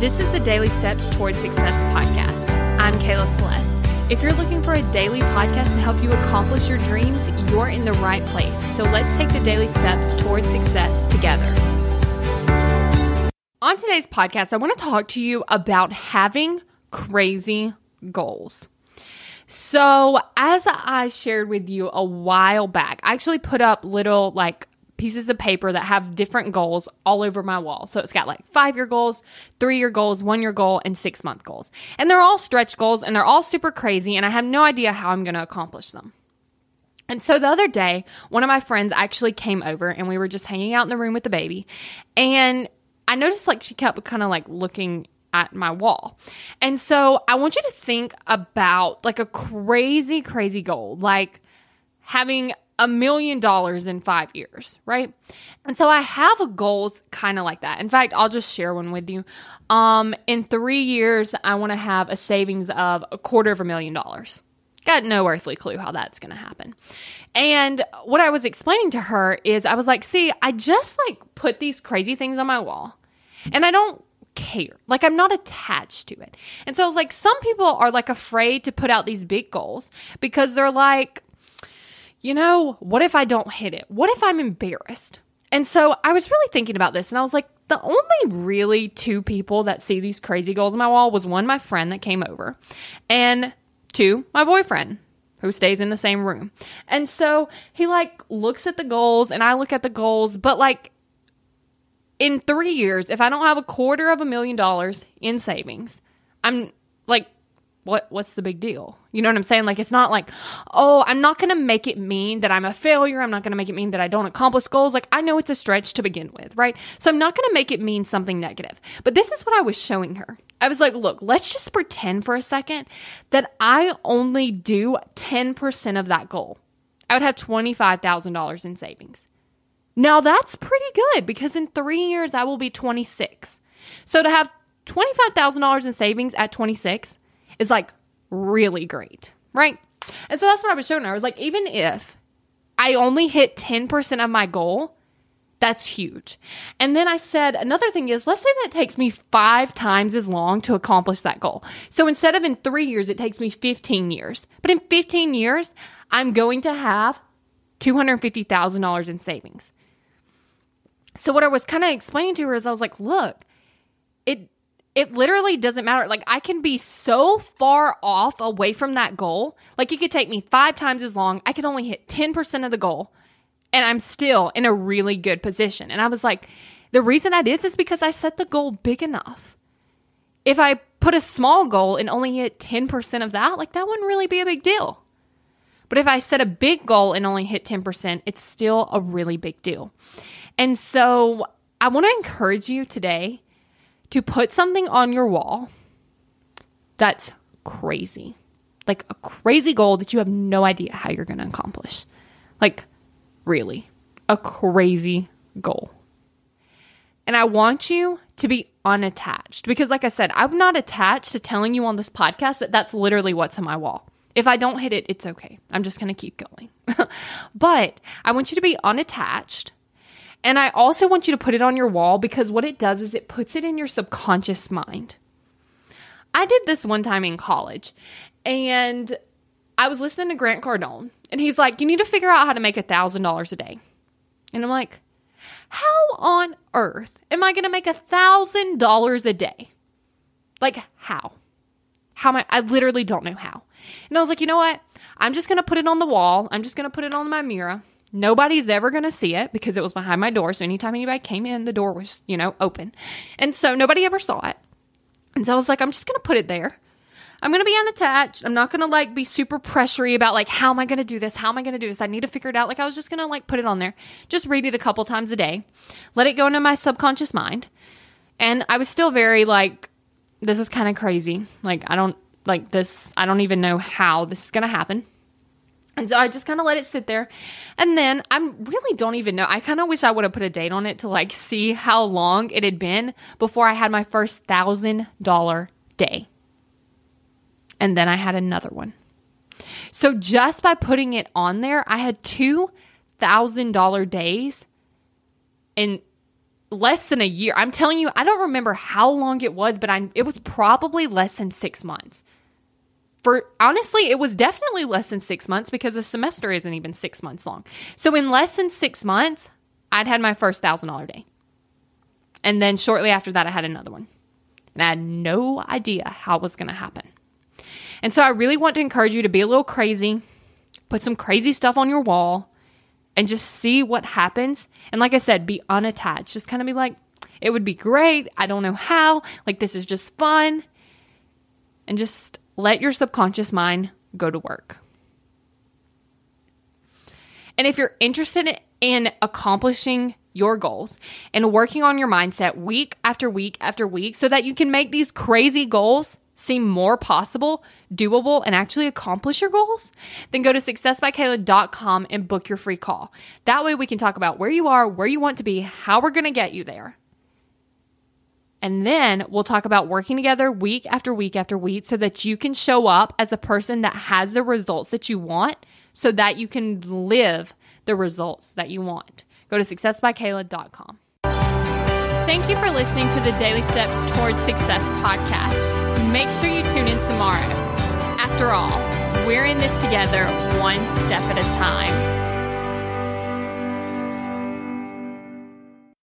This is the Daily Steps Toward Success podcast. I'm Kayla Celeste. If you're looking for a daily podcast to help you accomplish your dreams, you're in the right place. So let's take the daily steps toward success together. On today's podcast, I want to talk to you about having crazy goals. So as I shared with you a while back, I actually put up little pieces of paper that have different goals all over my wall. So it's got 5-year goals, 3-year goals, 1-year goal, and 6-month goals. And they're all stretch goals and they're all super crazy and I have no idea how I'm going to accomplish them. And so the other day, one of my friends actually came over and we were just hanging out in the room with the baby. And I noticed she kept looking at my wall. And so I want you to think about a crazy, crazy goal, having $1 million in 5 years, right? And so I have a goals kind of like that. In fact, I'll just share one with you. In 3 years, I want to have a savings of $250,000. Got no earthly clue how that's going to happen. And what I was explaining to her is I was like, see, I just put these crazy things on my wall and I don't care. I'm not attached to it. And so I was like, some people are afraid to put out these big goals because they're what if I don't hit it? What if I'm embarrassed? And so I was really thinking about this and I was like, the only really two people that see these crazy goals on my wall was one, my friend that came over, and two, my boyfriend who stays in the same room. And so he looks at the goals and I look at the goals, but in 3 years, if I don't have $250,000 in savings, I'm what's the big deal? You know what I'm saying? It's not I'm not going to make it mean that I'm a failure. I'm not going to make it mean that I don't accomplish goals. I know it's a stretch to begin with, right? So I'm not going to make it mean something negative. But this is what I was showing her. I was like, look, let's just pretend for a second that I only do 10% of that goal. I would have $25,000 in savings. Now that's pretty good because in 3 years, I will be 26. So to have $25,000 in savings at 26, is really great, right? And so that's what I was showing her. I was like, even if I only hit 10% of my goal, that's huge. And then I said, another thing is, let's say that takes me 5 times as long to accomplish that goal. So instead of in 3 years, it takes me 15 years. But in 15 years, I'm going to have $250,000 in savings. So what I was kind of explaining to her is I was like, look, it literally doesn't matter. I can be so far off away from that goal. It could take me 5 times as long. I could only hit 10% of the goal and I'm still in a really good position. And I was like, the reason that is because I set the goal big enough. If I put a small goal and only hit 10% of that, that wouldn't really be a big deal. But if I set a big goal and only hit 10%, it's still a really big deal. And so I want to encourage you today to put something on your wall that's crazy, a crazy goal that you have no idea how you're going to accomplish. Really, a crazy goal. And I want you to be unattached because, I said, I'm not attached to telling you on this podcast that that's literally what's on my wall. If I don't hit it, it's okay. I'm just going to keep going. But I want you to be unattached. And I also want you to put it on your wall because what it does is it puts it in your subconscious mind. I did this one time in college and I was listening to Grant Cardone and he's like, you need to figure out how to make $1,000 a day. And I'm like, how on earth am I going to make $1,000 a day? How? How am I literally don't know how. And I was like, you know what? I'm just going to put it on the wall. I'm just going to put it on my mirror. Nobody's ever going to see it because it was behind my door. So anytime anybody came in, the door was, open. And so nobody ever saw it. And so I was like, I'm just going to put it there. I'm going to be unattached. I'm not going to be super pressury about how am I going to do this? How am I going to do this? I need to figure it out. I was just going to put it on there. Just read it a couple times a day. Let it go into my subconscious mind. And I was still very this is kind of crazy. I don't even know how this is going to happen. And so I just kind of let it sit there. And then I really don't even know. I kind of wish I would have put a date on it to see how long it had been before I had my first $1,000 day. And then I had another one. So just by putting it on there, I had $2,000 days in less than a year. I'm telling you, I don't remember how long it was, but it was probably less than 6 months. Honestly, it was definitely less than 6 months because the semester isn't even 6 months long. So in less than 6 months, I'd had my first $1,000 day. And then shortly after that, I had another one. And I had no idea how it was going to happen. And so I really want to encourage you to be a little crazy, put some crazy stuff on your wall, and just see what happens. And like I said, be unattached. Just kind of be like, it would be great. I don't know how. Like, this is just fun. And just let your subconscious mind go to work. And if you're interested in accomplishing your goals and working on your mindset week after week after week so that you can make these crazy goals seem more possible, doable, and actually accomplish your goals, then go to successbykayla.com and book your free call. That way we can talk about where you are, where you want to be, how we're going to get you there. And then we'll talk about working together week after week after week so that you can show up as a person that has the results that you want so that you can live the results that you want. Go to successbykayla.com. Thank you for listening to the Daily Steps Toward Success podcast. Make sure you tune in tomorrow. After all, we're in this together, one step at a time.